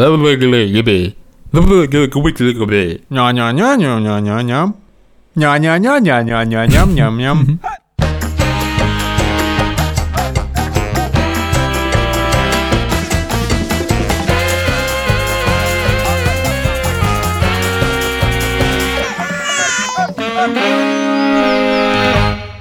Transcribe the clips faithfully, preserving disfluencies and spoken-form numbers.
Ня-ня-ня-ня-ня-ня-ня. Ня-ня-ня-ня-ня-ня-ня-ня-ня.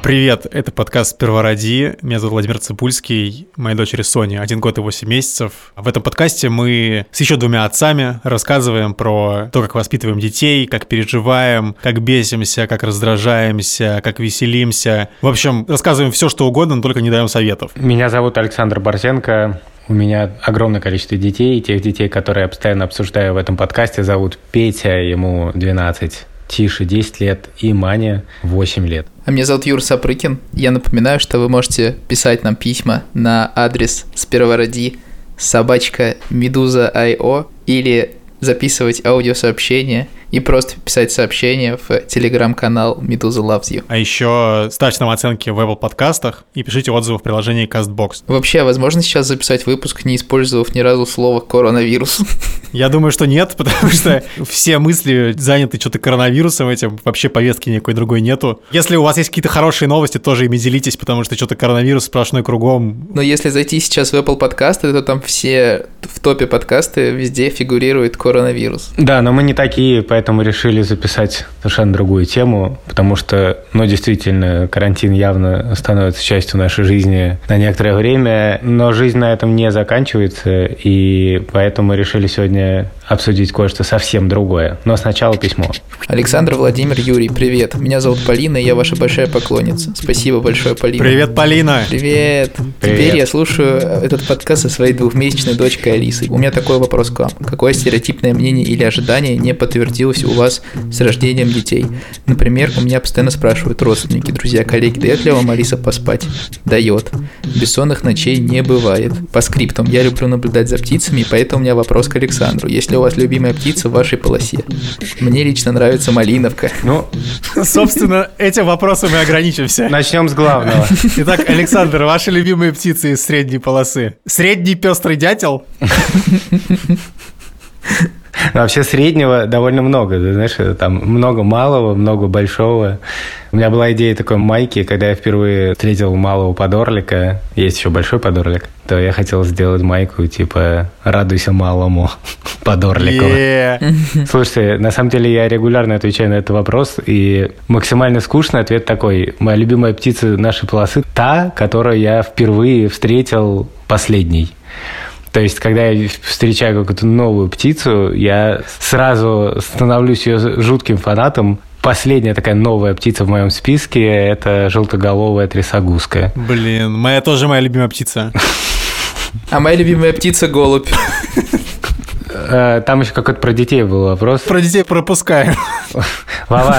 Привет, это подкаст «Сперва роди». Меня зовут Владимир Цыбульский, моей дочери Соне один год и восемь месяцев. В этом подкасте мы с еще двумя отцами рассказываем про то, как воспитываем детей, как переживаем, как бесимся, как раздражаемся, как веселимся. В общем, рассказываем все, что угодно, но только не даем советов. Меня зовут Александр Борзенко. У меня огромное количество детей. Тех детей, которые я постоянно обсуждаю в этом подкасте, зовут Петя, ему двенадцать, Тише десять лет и Маня восемь лет. А меня зовут Юрий Сапрыкин. Я напоминаю, что вы можете писать нам письма на адрес сперва роди собачка медуза точка ай о или записывать аудиосообщение и просто писать сообщение в телеграм-канал Meduza Loves You. А еще ставьте нам оценки в Apple подкастах и пишите отзывы в приложении CastBox. Вообще, возможно сейчас записать выпуск, не использовав ни разу слово «коронавирус»? Я думаю, что нет, потому что все мысли заняты что-то коронавирусом этим, вообще повестки никакой другой нету. Если у вас есть какие-то хорошие новости, тоже ими делитесь, потому что что-то коронавирус сплошной кругом. Но если зайти сейчас в Apple подкасты, то там все в топе подкасты, везде фигурирует коронавирус. Да, но мы не такие, поэтому... Поэтому решили записать совершенно другую тему, потому что, ну, действительно, карантин явно становится частью нашей жизни на некоторое время, но жизнь на этом не заканчивается, и поэтому решили сегодня обсудить кое-что совсем другое. Но сначала письмо. Александр, Владимир, Юрий, привет. Меня зовут Полина, и я ваша большая поклонница. Спасибо большое, Полина. Привет, Полина. Привет. Привет. Теперь я слушаю этот подкаст со своей двухмесячной дочкой Алисой. У меня такой вопрос к вам. Какое стереотипное мнение или ожидание не подтвердилось у вас с рождением детей? Например, у меня постоянно спрашивают родственники, друзья, коллеги: дает ли вам Алиса поспать? Дает. Бессонных ночей не бывает. По скриптам. Я люблю наблюдать за птицами, поэтому у меня вопрос к Александру. Есть ли у вас любимая птица в вашей полосе? Мне лично нравится малиновка. Ну, собственно, этим вопросом мы ограничимся. Начнем с главного. Итак, Александр, ваши любимые птицы из средней полосы? Средний пестрый дятел? Вообще среднего довольно много, знаешь, там много малого, много большого. У меня была идея такой майки, когда я впервые встретил малого подорлика, есть еще большой подорлик, то я хотел сделать майку типа «Радуйся малому подорлику». Yeah. Слушайте, на самом деле я регулярно отвечаю на этот вопрос, и максимально скучный ответ такой. Моя любимая птица нашей полосы – та, которую я впервые встретил последней. То есть, когда я встречаю какую-то новую птицу, я сразу становлюсь ее жутким фанатом. Последняя такая новая птица в моем списке – это желтоголовая трясогузка. Блин, моя тоже моя любимая птица. А моя любимая птица – голубь. Там еще какой-то про детей был вопрос. Про детей пропускаем. Вова,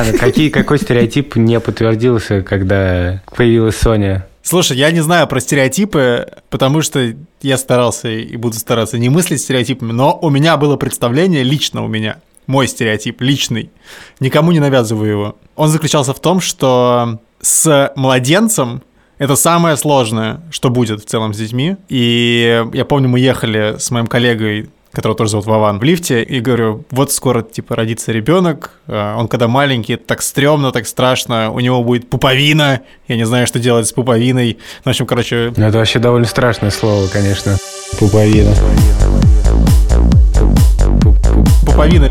какой стереотип не подтвердился, когда появилась Соня? Слушай, я не знаю про стереотипы, потому что я старался и буду стараться не мыслить стереотипами, но у меня было представление, лично у меня, мой стереотип, личный, никому не навязываю его. Он заключался в том, что с младенцем это самое сложное, что будет в целом с детьми. И я помню, мы ехали с моим коллегой, которого тоже зовут Вован, в лифте, и говорю: вот скоро, типа, родится ребенок, он когда маленький, так стрёмно, так страшно, у него будет пуповина, я не знаю, что делать с пуповиной, в общем, короче... Это вообще довольно страшное слово, конечно, пуповина. Пуповина.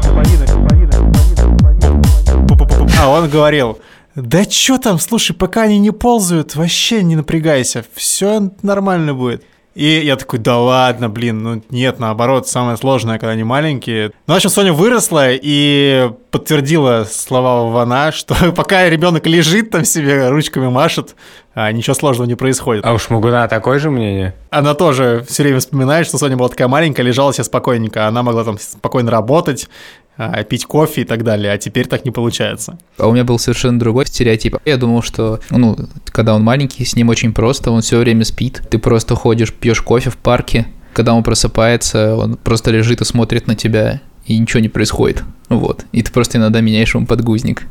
А он говорил: да чё там, слушай, пока они не ползают, вообще не напрягайся, все нормально будет. И я такой: да ладно, блин, ну нет, наоборот, самое сложное, когда они маленькие. Ну, в общем, Соня выросла и подтвердила слова Вована, что пока ребенок лежит там себе, ручками машет, ничего сложного не происходит. А уж Мугуна такое же мнение? Она тоже все время вспоминает, что Соня была такая маленькая, лежала себе спокойненько, она могла там спокойно работать, пить кофе и так далее, а теперь так не получается. А у меня был совершенно другой стереотип. Я думал, что, ну, когда он маленький, с ним очень просто, он все время спит. Ты просто ходишь, пьешь кофе в парке. Когда он просыпается, он просто лежит и смотрит на тебя. и ничего не происходит. Вот. И ты просто иногда меняешь ему подгузник.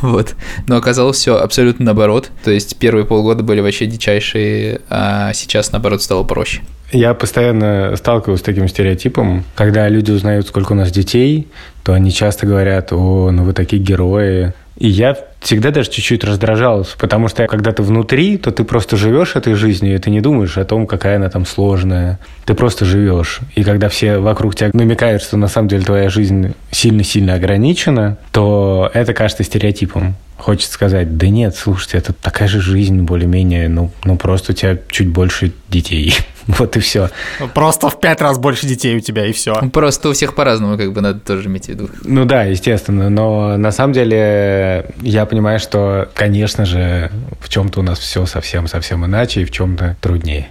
Вот. Но оказалось все абсолютно наоборот. То есть первые полгода были вообще дичайшие, а сейчас, наоборот, стало проще. Я постоянно сталкиваюсь с таким стереотипом. Когда люди узнают, сколько у нас детей, то они часто говорят: «О, ну вы такие герои». И я всегда даже чуть-чуть раздражался, потому что когда ты внутри, то ты просто живешь этой жизнью, и ты не думаешь о том, какая она там сложная. Ты просто живешь. И когда все вокруг тебя намекают, что на самом деле твоя жизнь сильно-сильно ограничена, то это кажется стереотипом. Хочется сказать: да нет, слушайте, это такая же жизнь более-менее, ну, ну просто у тебя чуть больше детей. Вот и все. Просто в пять раз больше детей у тебя, и все. Просто у всех по-разному, как бы, надо тоже иметь в виду. Ну да, естественно, но на самом деле я понимаю, что, конечно же, в чем-то у нас все совсем-совсем иначе и в чем-то труднее.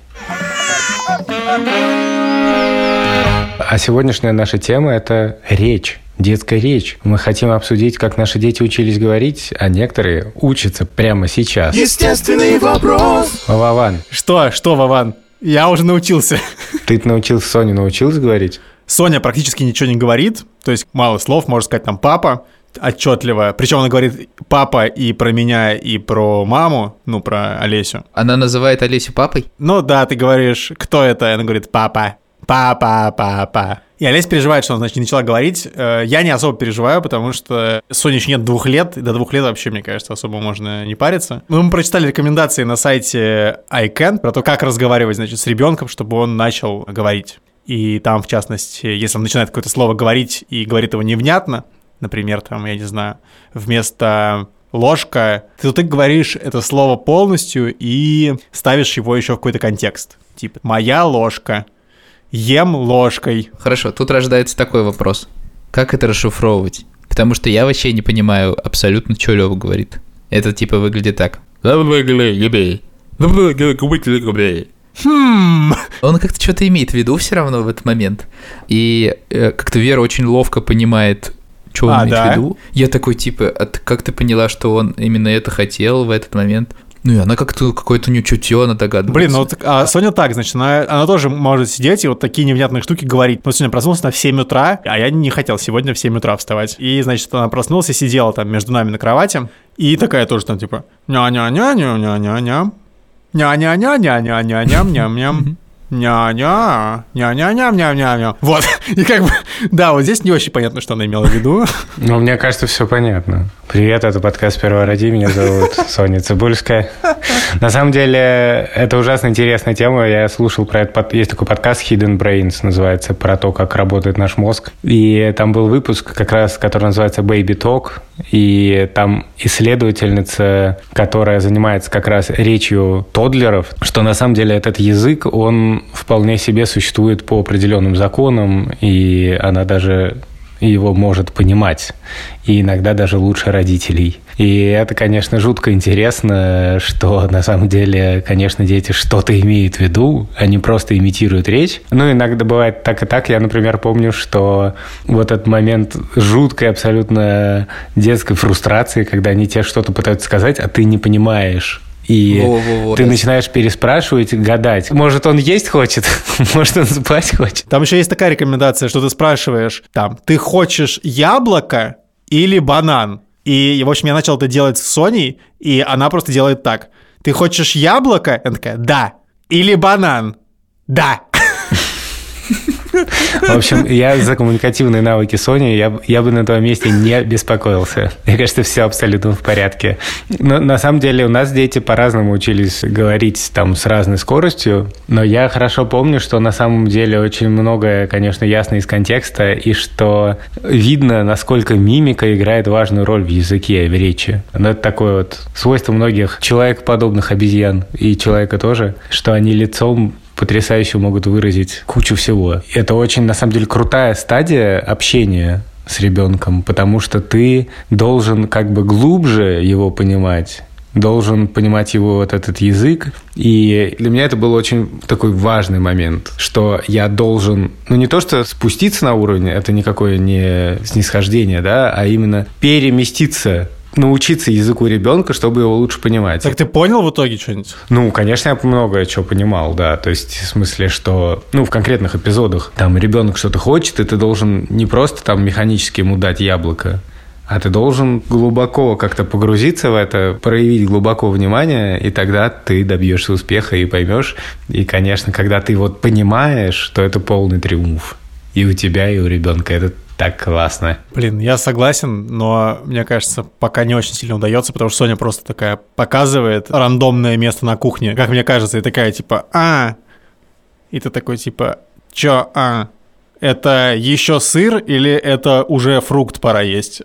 А сегодняшняя наша тема – это речь. Детская речь. Мы хотим обсудить, как наши дети учились говорить, а некоторые учатся прямо сейчас. Естественный вопрос. Вован. Что? Что, Вован? Я уже научился. Ты-то научился, Соня научилась говорить? Соня практически ничего не говорит, то есть мало слов, можно сказать там «папа» отчетливо. Причем она говорит «папа» и про меня, и про маму, ну, про Олесю. Она называет Олесю папой? Ну да, ты говоришь «кто это?» и она говорит «папа». Папа, папа. И Олеся переживает, что она, значит, не начала говорить. Я не особо переживаю, потому что Соне еще нет двух лет, и до двух лет вообще, мне кажется, особо можно не париться. Ну, мы прочитали рекомендации на сайте iCan про то, как разговаривать, значит, с ребенком, чтобы он начал говорить. И там, в частности, если он начинает какое-то слово говорить и говорит его невнятно, например, там, я не знаю, вместо ложка, ты, ты говоришь это слово полностью и ставишь его еще в какой-то контекст. Типа «моя ложка». Ем ложкой. Хорошо, тут рождается такой вопрос. Как это расшифровывать? Потому что я вообще не понимаю абсолютно, что Лёва говорит. Это типа выглядит так. Хм. Он как-то что-то имеет в виду все равно в этот момент. И э, как-то Вера очень ловко понимает, что он а, имеет да? в виду. Я такой типа, а ты, как ты поняла, что он именно это хотел в этот момент? Ну и она как-то, какое-то у нее чутье, она догадывается. Блин, ну вот а Соня так, значит, она, она тоже может сидеть и вот такие невнятные штуки говорить. Но сегодня проснулся на семь утра, а я не хотел сегодня в семь утра вставать. И, значит, она проснулась и сидела там между нами на кровати. И такая тоже там типа ня-ня-ня-ня-ня-ня-ня, ня-ня-ня-ня-ня-ня-ня-ням-ням, ня-ня, ня-ня-ням-ням-ням-ням. Вот, и как бы, да, вот здесь не очень понятно, что она имела в виду. Ну, мне кажется, все понятно. Привет, это подкаст «Сперва роди», меня зовут Соня Цыбульская. На самом деле, это ужасно интересная тема. Я слушал про этот, есть такой подкаст «Hidden Brains», называется, про то, как работает наш мозг. И там был выпуск, как раз, который называется «Baby Talk». И там исследовательница, которая занимается как раз речью тоддлеров, что на самом деле этот язык, он вполне себе существует по определенным законам, и она даже... и его может понимать, и иногда даже лучше родителей. И это, конечно, жутко интересно, что на самом деле, конечно, дети что-то имеют в виду, они просто имитируют речь. Ну, иногда бывает так и так. Я, например, помню, что вот этот момент жуткой абсолютно детской фрустрации, когда они тебе что-то пытаются сказать, а ты не понимаешь. И во, во, во, ты раз. Начинаешь переспрашивать, гадать. Может, он есть хочет? Может, он спать хочет? Там еще есть такая рекомендация, что ты спрашиваешь, там, ты хочешь яблоко или банан? И, в общем, я начал это делать с Соней, и она просто делает так. Ты хочешь яблоко? Она такая, да. Или банан? Да. В общем, я за коммуникативные навыки Сони, я, я бы на твоем месте не беспокоился. Мне кажется, все абсолютно в порядке. Но на самом деле у нас дети по-разному учились говорить там с разной скоростью, но я хорошо помню, что на самом деле очень многое, конечно, ясно из контекста, и что видно, насколько мимика играет важную роль в языке и в речи. Но это такое вот свойство многих человекоподобных обезьян и человека тоже, что они лицом... потрясающе могут выразить кучу всего. Это очень, на самом деле, крутая стадия общения с ребенком, потому что ты должен как бы глубже его понимать, должен понимать его вот этот язык. И для меня это был очень такой важный момент, что я должен, ну не то что спуститься на уровень, это никакое не снисхождение, да, а именно переместиться научиться языку ребенка, чтобы его лучше понимать. Так ты понял в итоге что-нибудь? Ну, конечно, я многое чего понимал, да. То есть, в смысле, что, ну, в конкретных эпизодах там ребенок что-то хочет, и ты должен не просто там механически ему дать яблоко, а ты должен глубоко как-то погрузиться в это, проявить глубоко внимание, и тогда ты добьешься успеха и поймешь. И, конечно, когда ты вот понимаешь, то это полный триумф. И у тебя, и у ребенка. Это так классно. Блин, я согласен, но мне кажется, пока не очень сильно удается, потому что Соня просто такая показывает рандомное место на кухне, как мне кажется, и такая типа «А!» И ты такой типа «Чё? А? Это еще сыр или это уже фрукт пора есть?»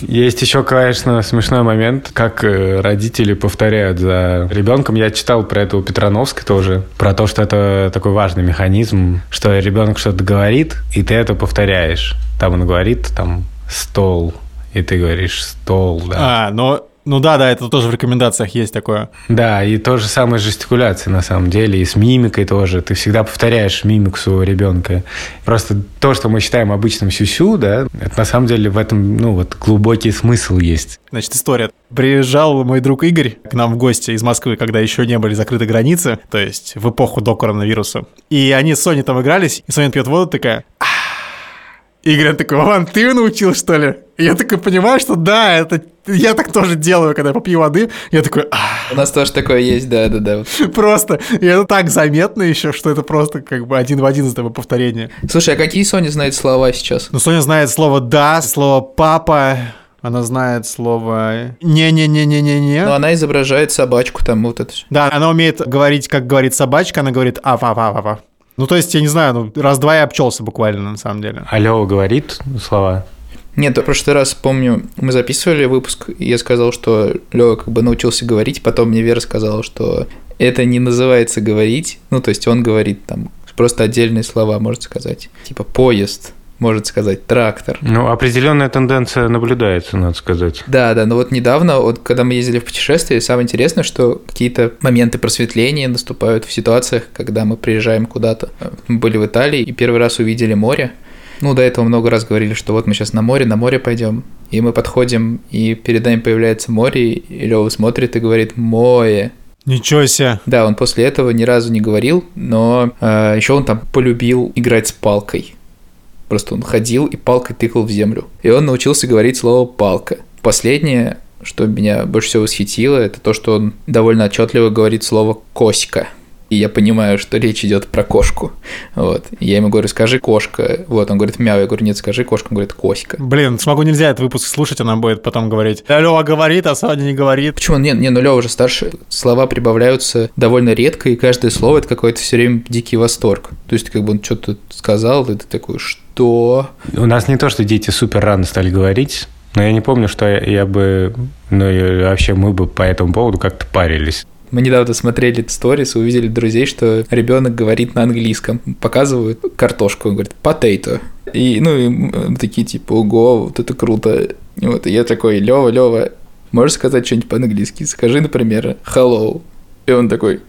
Есть еще, конечно, смешной момент, как родители повторяют за ребенком. Я читал про это у Петрановской тоже, про то, что это такой важный механизм, что ребенок что-то говорит, и ты это повторяешь. Там он говорит, там, стол, и ты говоришь, стол, да. А, но... Ну да, да, это тоже в рекомендациях есть такое. Да, и то же самое с жестикуляцией на самом деле, и с мимикой тоже. Ты всегда повторяешь мимику своего ребенка. Просто то, что мы считаем обычным сюсю, да, это на самом деле в этом, ну, вот глубокий смысл есть. Значит, история. Приезжал мой друг Игорь к нам в гости из Москвы, когда еще не были закрыты границы, то есть в эпоху до коронавируса. И они с Соней там игрались, и Соня пьет воду, такая... Игорь такой, Вован, ты его научил, что ли? И я такой понимаю, что да, это я так тоже делаю, когда я попью воды. Я такой... Ах". У нас тоже такое есть, да-да-да. Просто. И это так заметно еще, что это просто как бы один в один за тобой повторение. Слушай, а какие Соня знает слова сейчас? Ну, Соня знает слово «да», слово «папа». Она знает слово «не-не-не-не-не-не». Но она изображает собачку там вот это. Да, она умеет говорить, как говорит собачка, она говорит «а-па-па-па-па». Ну, то есть, я не знаю, ну, раз-два я обчелся буквально, на самом деле. А Лёва говорит слова? Нет, в прошлый раз, помню, мы записывали выпуск, и я сказал, что Лёва как бы научился говорить, потом мне Вера сказала, что это не называется говорить, ну, то есть, он говорит там просто отдельные слова, можно сказать, типа «поезд». Может сказать, трактор. Ну, определенная тенденция наблюдается, надо сказать. Да, да, но вот недавно, вот когда мы ездили в путешествие, самое интересное, что какие-то моменты просветления наступают в ситуациях, когда мы приезжаем куда-то. Мы были в Италии и первый раз увидели море. Ну, до этого много раз говорили, что вот мы сейчас на море, на море пойдем. И мы подходим, и перед нами появляется море, и Лёва смотрит и говорит «море». Ничего себе. Да, он после этого ни разу не говорил, но э, еще он там полюбил играть с палкой. Просто он ходил и палкой тыкал в землю. И он научился говорить слово «палка». Последнее, что меня больше всего восхитило, это то, что он довольно отчетливо говорит слово «коська». И я понимаю, что речь идет про кошку. Вот. Я ему говорю, скажи кошка. Вот, он говорит, мяу. Я говорю, нет, скажи кошка. Он говорит, коська. Блин, смогу нельзя этот выпуск слушать, она будет потом говорить. Да, Лёва говорит, а Соня не говорит. Почему? Не, не, ну Лёва уже старше. Слова прибавляются довольно редко, и каждое слово это какой-то все время дикий восторг. То есть, как бы он что-то сказал, и ты такой, что? У нас не то, что дети супер рано стали говорить, но я не помню, что я, я бы, ну и вообще мы бы по этому поводу как-то парились. Мы недавно смотрели сторис и увидели друзей, что ребенок говорит на английском. Показывают картошку, он говорит «potato». И, ну, и мы такие типа «Ого, вот это круто». И вот и я такой «Лёва, Лёва, можешь сказать что-нибудь по-английски? Скажи, например, hello». И он такой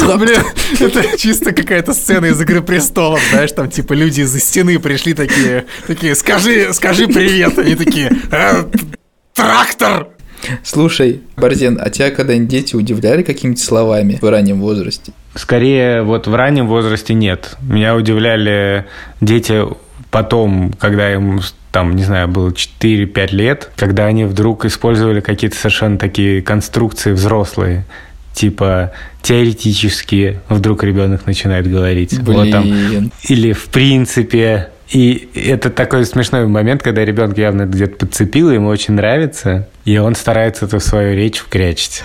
Блин, это чисто какая-то сцена из «Игры престолов», знаешь, там типа люди из-за стены пришли такие, такие «Скажи, скажи привет». Они такие «Трактор». Слушай, Борзен, а тебя когда-нибудь дети удивляли какими-то словами в раннем возрасте? Скорее, вот в раннем возрасте нет. Меня удивляли дети потом, когда им, там, не знаю, было четыре-пять лет, когда они вдруг использовали какие-то совершенно такие конструкции взрослые. Типа теоретически вдруг ребенок начинает говорить. Блин. Вот там, или в принципе... И это такой смешной момент, когда ребенок явно где-то подцепил, ему очень нравится, и он старается эту свою речь вкрячить.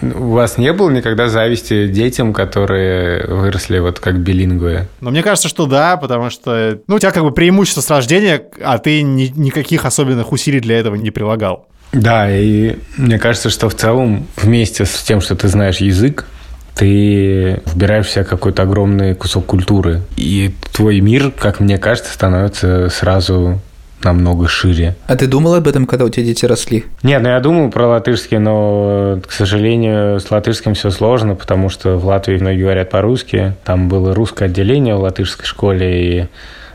У вас не было никогда зависти детям, которые выросли вот как билингвы? Ну, мне кажется, что да, потому что... Ну, у тебя как бы преимущество с рождения, а ты ни, никаких особенных усилий для этого не прилагал. Да, и мне кажется, что в целом вместе с тем, что ты знаешь язык, ты вбираешь в себя какой-то огромный кусок культуры. И твой мир, как мне кажется, становится сразу намного шире. А ты думал об этом, когда у тебя дети росли? Нет, ну я думал про латышский, но, к сожалению, с латышским все сложно, потому что в Латвии многие говорят по-русски. Там было русское отделение в латышской школе, и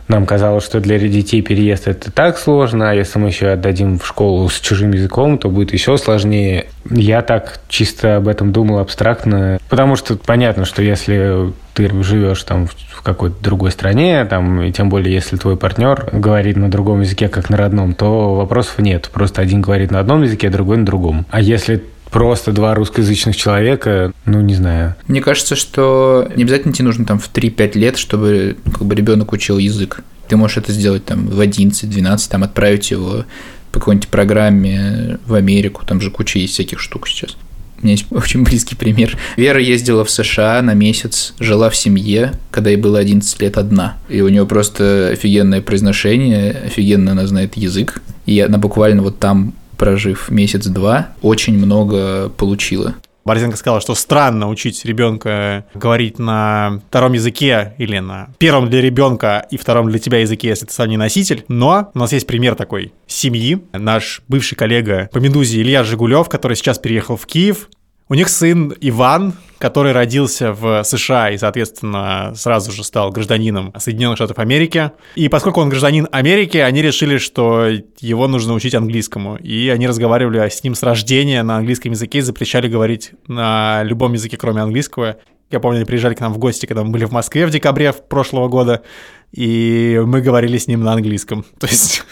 Нам казалось, что для детей переезд это так сложно, а если мы еще отдадим в школу с чужим языком, то будет еще сложнее. Я так чисто об этом думал абстрактно, потому что понятно, что если ты живешь там в какой-то другой стране, там, и тем более если твой партнер говорит на другом языке, как на родном, то вопросов нет. Просто один говорит на одном языке, а другой на другом. А если просто два русскоязычных человека, ну, не знаю. Мне кажется, что не обязательно тебе нужно там в три-пять лет, чтобы как бы ребенок учил язык. Ты можешь это сделать там в одиннадцать-двенадцать, там отправить его по какой-нибудь программе в Америку, там же куча есть всяких штук сейчас. У меня есть очень близкий пример. Вера ездила в США на месяц, жила в семье, когда ей было одиннадцать лет одна. И у нее просто офигенное произношение, офигенно она знает язык. И она буквально вот там, прожив месяц-два, очень много получила. Борзенко сказала, что странно учить ребенка говорить на втором языке или на первом для ребенка и втором для тебя языке, если ты сам не носитель. Но у нас есть пример такой семьи. Наш бывший коллега по «Медузе» Илья Жигулев, который сейчас переехал в Киев. У них сын Иван, который родился в США и, соответственно, сразу же стал гражданином Соединенных Штатов Америки. И поскольку он гражданин Америки, они решили, что его нужно учить английскому. И они разговаривали с ним с рождения на английском языке и запрещали говорить на любом языке, кроме английского. Я помню, они приезжали к нам в гости, когда мы были в Москве в декабре прошлого года, и мы говорили с ним на английском. То есть...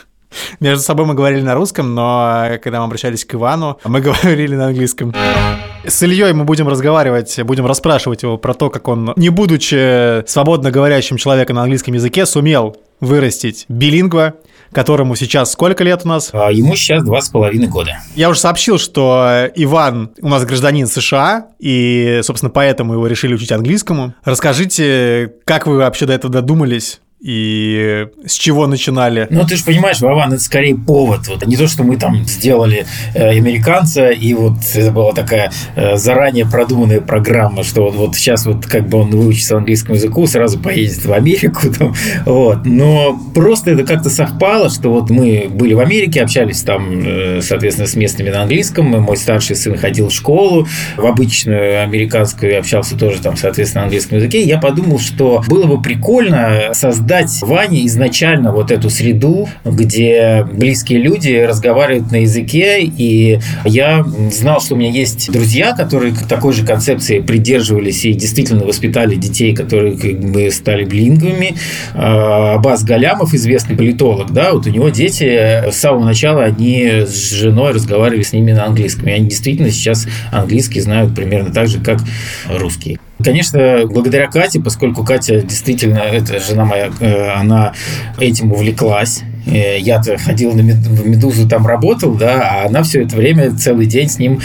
Между собой мы говорили на русском, но когда мы обращались к Ивану, мы говорили на английском. С Ильей мы будем разговаривать, будем расспрашивать его про то, как он, не будучи свободно говорящим человеком на английском языке, сумел вырастить билингва, которому сейчас сколько лет у нас? Ему сейчас два с половиной года. Я уже сообщил, что Иван у нас гражданин США, и, собственно, поэтому его решили учить английскому. Расскажите, как вы вообще до этого додумались? И с чего начинали? Ну, ты же понимаешь, Вован, это скорее повод. Вот, не то, что мы там сделали э, американца, и вот это была такая э, заранее продуманная программа, что он вот сейчас вот как бы он выучится английскому языку, сразу поедет в Америку. Там, вот. Но просто это как-то совпало, что вот мы были в Америке, общались там, э, соответственно, с местными на английском. Мой старший сын ходил в школу, в обычную американскую, общался тоже там, соответственно, на английском языке. Я подумал, что было бы прикольно создать Ване изначально вот эту среду, где близкие люди разговаривают на языке, и я знал, что у меня есть друзья, которые к такой же концепции придерживались и действительно воспитали детей, которые как бы стали билингвами. Аббас Галямов, известный политолог, да, вот у него дети с самого начала, они с женой разговаривали с ними на английском, и они действительно сейчас английский знают примерно так же, как русский. Конечно, благодаря Кате, поскольку Катя действительно, это жена моя, она этим увлеклась. Я-то ходил на «Медузу», там работал, да, а она все это время, целый день с ним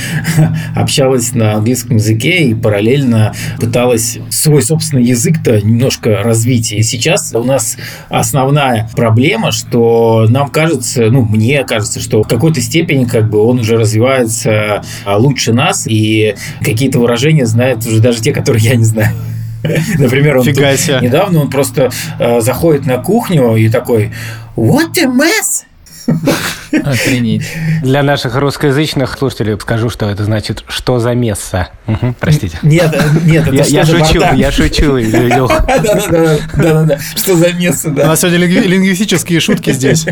общалась на английском языке и параллельно пыталась свой собственный язык-то немножко развить. И сейчас у нас основная проблема, что нам кажется, ну, мне кажется, что в какой-то степени как бы он уже развивается лучше нас, и какие-то выражения знают уже даже те, которые я не знаю. Например, он недавно он просто э, заходит на кухню и такой «What a mess!» Охренеть. Для наших русскоязычных слушателей скажу, что это значит «что за месса». Угу, простите. Нет, нет, это я, я шучу, бардак? Я шучу. Да-да-да, что за месса, да. У нас сегодня лингвистические шутки здесь.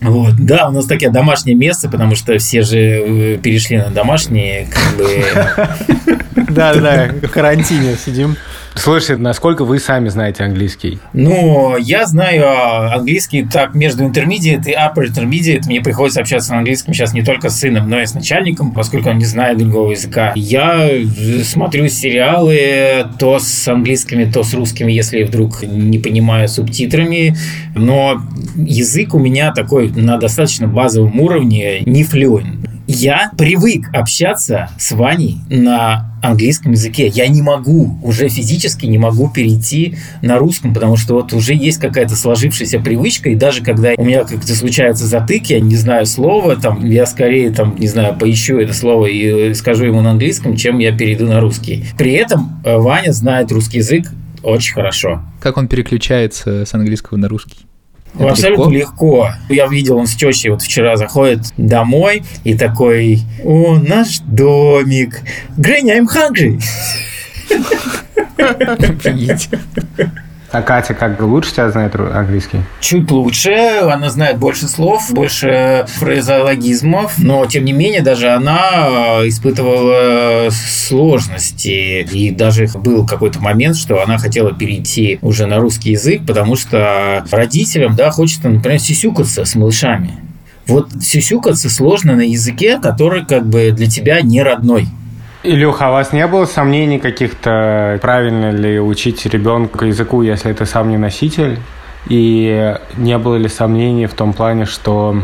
Вот, да, у нас такие домашние мессы, потому что все же перешли на домашние, как бы... Да-да, в карантине сидим. Слушайте, насколько вы сами знаете английский? Ну, я знаю английский так между intermediate и upper intermediate. Мне приходится общаться на английском сейчас не только с сыном, но и с начальником, поскольку он не знает другого языка. Я смотрю сериалы то с английскими, то с русскими, если вдруг не понимаю субтитрами. Но язык у меня такой на достаточно базовом уровне, не fluent. Я привык общаться с Ваней на английском языке. Я не могу, уже физически не могу перейти на русском, потому что вот уже есть какая-то сложившаяся привычка, и даже когда у меня как-то случаются затыки, я не знаю слова, там, я скорее, там, не знаю, поищу это слово и скажу ему на английском, чем я перейду на русский. При этом Ваня знает русский язык очень хорошо. Как он переключается с английского на русский? Это абсолютно легко? легко. Я видел, он с тещей вот вчера заходит домой и такой: «О, наш домик. Granny, I'm hungry». А Катя как бы лучше тебя знает английский? Чуть лучше. Она знает больше слов, больше фразеологизмов, но, тем не менее, даже она испытывала сложности. И даже был какой-то момент, что она хотела перейти уже на русский язык, потому что родителям, да, хочется, например, сюсюкаться с малышами. Вот сюсюкаться сложно на языке, который как бы для тебя не родной. Илюха, а у вас не было сомнений каких-то, правильно ли учить ребенка языку, если это сам не носитель? И не было ли сомнений в том плане, что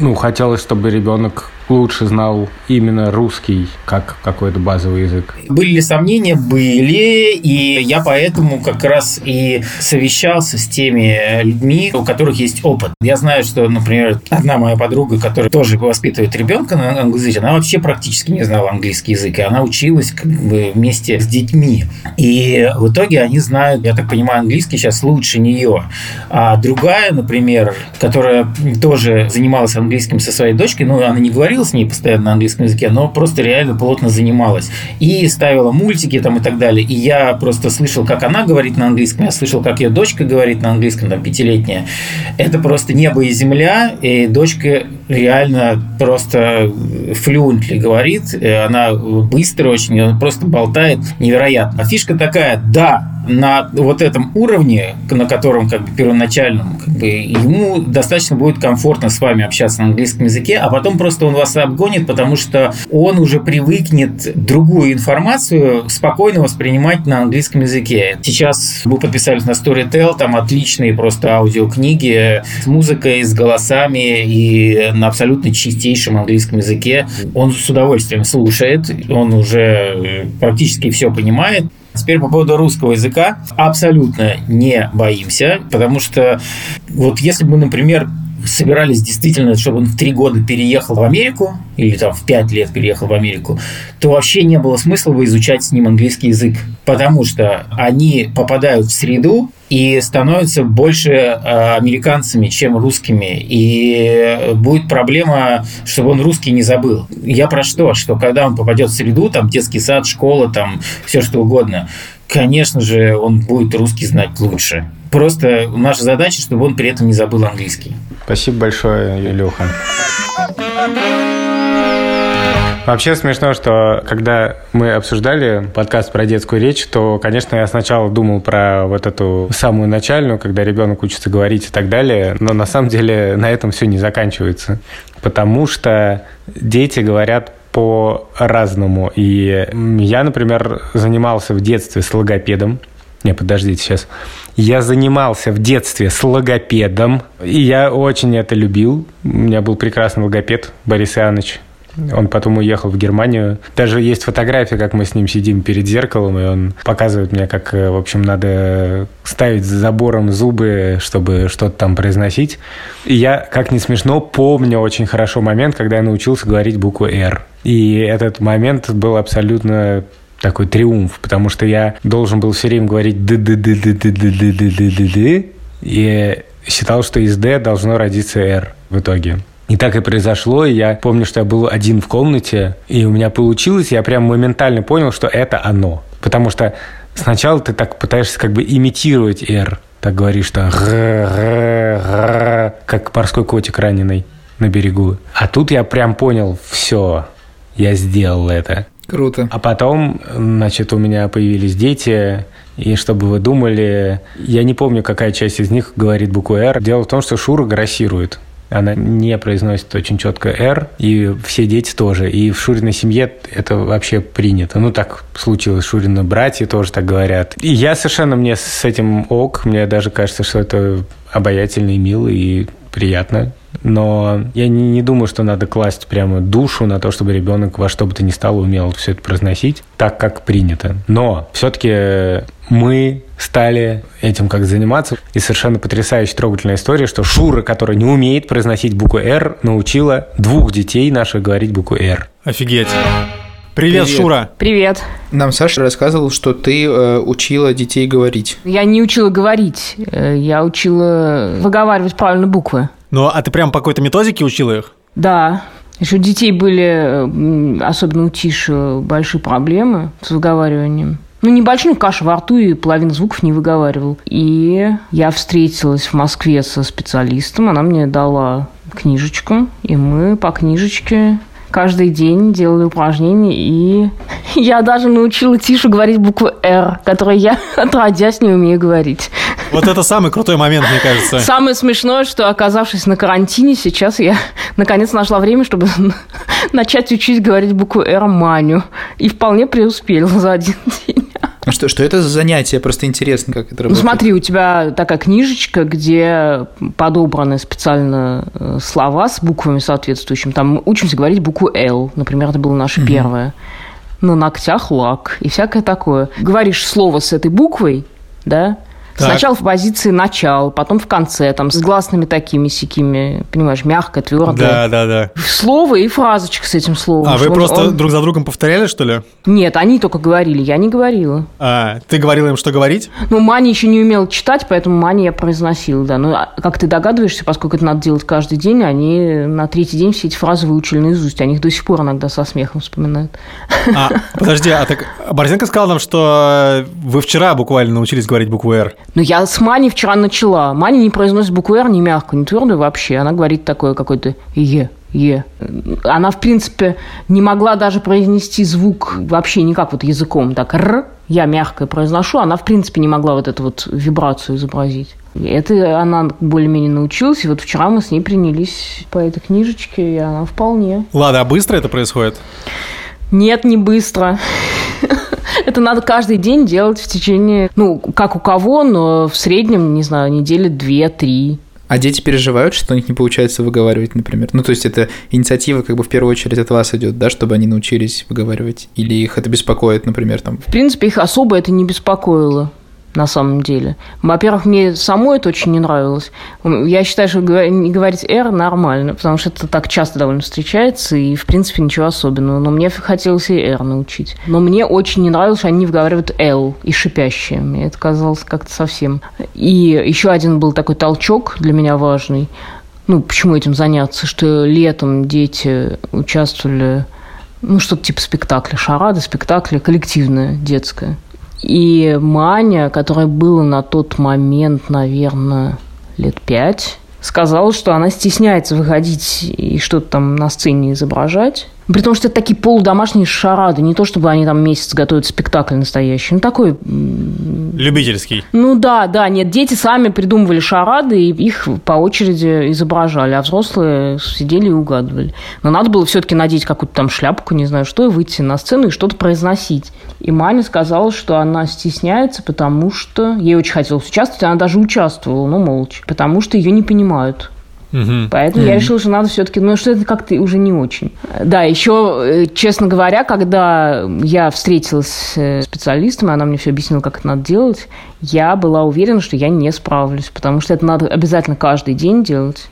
ну, хотелось, чтобы ребенок лучше знал именно русский как какой-то базовый язык? Были ли сомнения? Были. И я поэтому как раз и совещался с теми людьми, у которых есть опыт. Я знаю, что, например, одна моя подруга, которая тоже воспитывает ребенка на английском языке, она вообще практически не знала английский язык, и она училась как бы вместе с детьми. И в итоге они знают, я так понимаю, английский сейчас лучше нее. А другая, например, которая тоже занималась английским со своей дочкой, ну, она не говорила с ней постоянно на английском языке, но просто реально плотно занималась. И ставила мультики там и так далее. И я просто слышал, как она говорит на английском, я слышал, как ее дочка говорит на английском, там, пятилетняя. Это просто небо и земля, и дочка реально просто fluently говорит, она быстро очень, она просто болтает невероятно. А фишка такая, да, на вот этом уровне, на котором как бы первоначальном, как бы, ему достаточно будет комфортно с вами общаться на английском языке, а потом просто он вас обгонит, потому что он уже привыкнет другую информацию спокойно воспринимать на английском языке. Сейчас мы подписались на Storytel, там отличные просто аудиокниги с музыкой, с голосами и на абсолютно чистейшем английском языке. Он с удовольствием слушает, он уже практически все понимает. Теперь по поводу русского языка. Абсолютно не боимся, потому что вот если бы, например, собирались действительно, чтобы он в три года переехал в Америку, или там в пять лет переехал в Америку, то вообще не было смысла бы изучать с ним английский язык, потому что они попадают в среду и становятся больше американцами, чем русскими. И будет проблема, чтобы он русский не забыл. Я про что? Что когда он попадет в среду, там детский сад, школа, там все что угодно, конечно же, он будет русский знать лучше. Просто наша задача, чтобы он при этом не забыл английский. Спасибо большое, Илюха. Вообще смешно, что когда мы обсуждали подкаст про детскую речь, то, конечно, я сначала думал про вот эту самую начальную, когда ребенок учится говорить и так далее, но на самом деле на этом все не заканчивается, потому что дети говорят по-разному. И я, например, занимался в детстве с логопедом. Не, подождите, сейчас. Я занимался в детстве с логопедом, и я очень это любил. У меня был прекрасный логопед Борис Иоанныч. Он потом уехал в Германию. Даже есть фотография, как мы с ним сидим перед зеркалом, и он показывает мне, как, в общем, надо ставить за забором зубы, чтобы что-то там произносить. И я, как ни смешно, помню очень хорошо момент, когда я научился говорить букву «Р». И этот момент был абсолютно такой триумф, потому что я должен был все время говорить «д-д-д-д-д-д-д-д-д-д-д», и считал, что из «Д» должно родиться «Р» в итоге. И так и произошло, и я помню, что я был один в комнате, и у меня получилось, я прям моментально понял, что это оно. Потому что сначала ты так пытаешься как бы имитировать «Р», так говоришь, там, как морской котик раненый на берегу. А тут я прям понял, все, я сделал это. Круто. А потом, значит, у меня появились дети, и чтобы вы думали, я не помню, какая часть из них говорит букву «Р». Дело в том, что Шура грассирует. Она не произносит очень четко «Р», и все дети тоже. И в Шуриной семье это вообще принято. Ну, так случилось. Шурины братья тоже так говорят. И я совершенно, мне с этим ок. Мне даже кажется, что это обаятельно и мило, и приятно. Но я не, не думаю, что надо класть прямо душу на то, чтобы ребенок во что бы то ни стало умел все это произносить так, как принято. Но все-таки мы стали этим как заниматься. И совершенно потрясающе трогательная история, что Шура, которая не умеет произносить букву «Р», научила двух детей наших говорить букву «Р». Офигеть! Привет, Привет, Шура. Привет. Нам Саша рассказывал, что ты э, учила детей говорить. Я не учила говорить, я учила выговаривать правильно буквы. Ну, а ты прям по какой-то методике учила их? Да. Еще у детей были, особенно у Тиши, большие проблемы с выговариванием. ну, небольшую кашу во рту и половину звуков не выговаривал. И я встретилась в Москве со специалистом, она мне дала книжечку, и мы по книжечке каждый день делали упражнения, и я даже научила Тишу говорить букву «Р», которую я, отродясь, не умею говорить. Вот это самый крутой момент, мне кажется. Самое смешное, что, оказавшись на карантине, сейчас я наконец нашла время, чтобы начать учить говорить букву «Р» Маню. И вполне преуспела за один день. Что, что это за занятие? Просто интересно, как это работает. Ну, смотри, у тебя такая книжечка, где подобраны специально слова с буквами соответствующими. Там мы учимся говорить букву «Л». Например, это было наше mm-hmm. первое. На ногтях лак и всякое такое. Говоришь слово с этой буквой, да? Так. Сначала в позиции начала, потом в конце, там, с гласными такими-сякими, понимаешь, мягкое, твердое. Да, да, да. Слово и фразочка с этим словом. А вы просто он... друг за другом повторяли, что ли? Нет, они только говорили, я не говорила. А, ты говорила им, что говорить? Ну, Маня еще не умела читать, поэтому Мане я произносила, да. Ну, как ты догадываешься, поскольку это надо делать каждый день, они на третий день все эти фразы выучили наизусть. Они их до сих пор иногда со смехом вспоминают. А, подожди, а так Борзенко сказал нам, что вы вчера буквально научились говорить букву «Р». Ну, я с Маней вчера начала. Маня не произносит букву «Р» ни мягко, ни твердую вообще. Она говорит такое какое-то «Е», «Е». Она, в принципе, не могла даже произнести звук вообще никак вот языком. Так «Р» я мягко произношу. Она, в принципе, не могла вот эту вот вибрацию изобразить. Это она более-менее научилась. И вот вчера мы с ней принялись по этой книжечке, и она вполне. Ладно, а быстро это происходит? Нет, не быстро. Это надо каждый день делать в течение, ну, как у кого, но в среднем, не знаю, недели две-три. А дети переживают, что у них не получается выговаривать, например? Ну, то есть, это инициатива как бы в первую очередь от вас идет, да, чтобы они научились выговаривать? Или их это беспокоит, например, там? В принципе, их особо это не беспокоило. На самом деле. Во-первых, мне самой это очень не нравилось. Я считаю, что говорить «Р» нормально, потому что это так часто довольно встречается, и, в принципе, ничего особенного. Но мне хотелось и «Р» научить. Но мне очень не нравилось, что они выговаривают «Л» и шипящие. Мне это казалось как-то совсем. И еще один был такой толчок для меня важный. Ну, почему этим заняться? Что летом дети участвовали, ну, что-то типа спектакля, шарады, спектакля коллективное, детское. И Маня, которая была на тот момент, наверное, лет пять, сказала, что она стесняется выходить и что-то там на сцене изображать. При том, что это такие полудомашние шарады. Не то, чтобы они там месяц готовят спектакль настоящий. Ну, такой... Любительский. Ну, да, да. Нет, дети сами придумывали шарады, и их по очереди изображали. А взрослые сидели и угадывали. Но надо было все-таки надеть какую-то там шляпку, не знаю что, и выйти на сцену и что-то произносить. И Маня сказала, что она стесняется, потому что... Ей очень хотелось участвовать, она даже участвовала, но молча. Потому что ее не понимают. Угу. Поэтому угу. я решила, что надо все-таки... Ну, что это как-то уже не очень. Да, еще, честно говоря, когда я встретилась с специалистом, и она мне все объяснила, как это надо делать, я была уверена, что я не справлюсь, потому что это надо обязательно каждый день делать.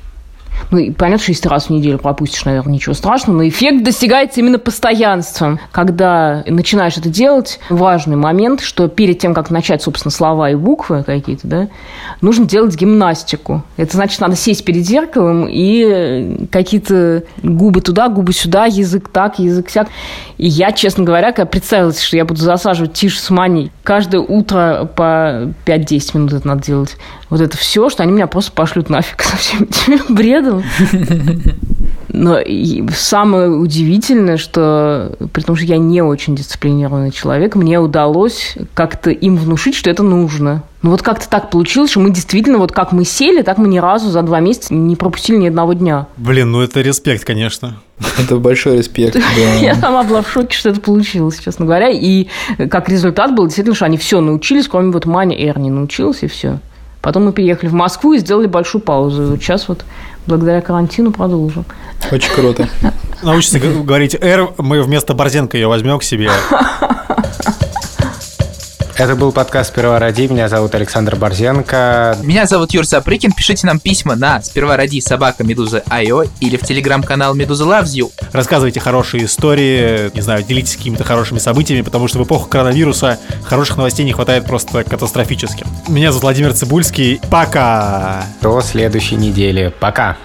Ну, и понятно, что если раз в неделю пропустишь, наверное, ничего страшного, но эффект достигается именно постоянством. Когда начинаешь это делать, важный момент, что перед тем, как начать, собственно, слова и буквы какие-то, да, нужно делать гимнастику. Это значит, надо сесть перед зеркалом и какие-то губы туда, губы сюда, язык так, язык сяк. И я, честно говоря, когда представилась, что я буду засаживать Тишу с Маней, каждое утро по пять-десять минут это надо делать. Вот это все, что они меня просто пошлют нафиг со всем этим бредом. Но самое удивительное, что, при том, что я не очень дисциплинированный человек, мне удалось как-то им внушить, что это нужно. Ну вот как-то так получилось, что мы действительно, вот как мы сели, так мы ни разу за два месяца не пропустили ни одного дня. Блин, ну это респект, конечно. Это большой респект, да. Я сама была в шоке, что это получилось, честно говоря. И как результат был действительно, что они все научились, кроме вот Мани Эр не научилась, и все. Потом мы переехали в Москву и сделали большую паузу. И вот сейчас вот благодаря карантину продолжим. Очень круто. Научиться говорить «Р», мы вместо Борзенко ее возьмем к себе. Это был подкаст «Сперва роди». Меня зовут Александр Борзенко. Меня зовут Юрий Сапрыкин. Пишите нам письма на «Сперва роди» собака Медуза Айо или в телеграм-канал Meduza Loves You. Рассказывайте хорошие истории, не знаю, делитесь какими-то хорошими событиями, потому что в эпоху коронавируса хороших новостей не хватает просто катастрофически. Меня зовут Владимир Цыбульский. Пока! До следующей недели. Пока!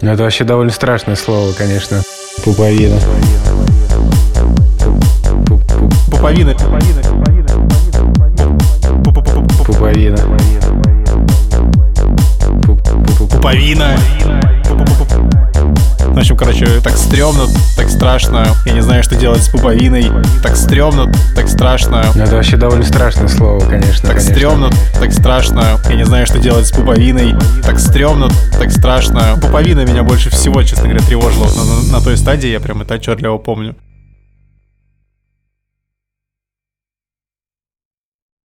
Это вообще довольно страшное слово, конечно. Пуповина. Пуповина. Пуповина. Пуповина. В общем, короче, так стрёмно, так страшно. Я не знаю, что делать с пуповиной. Так стрёмно, так страшно. Это вообще довольно страшное слово, конечно. Так конечно. Стрёмно, так страшно. Я не знаю, что делать с пуповиной. Так стрёмно, так страшно. Пуповина меня больше всего, честно говоря, тревожила. На, на, на той стадии я прям это отчётливо помню.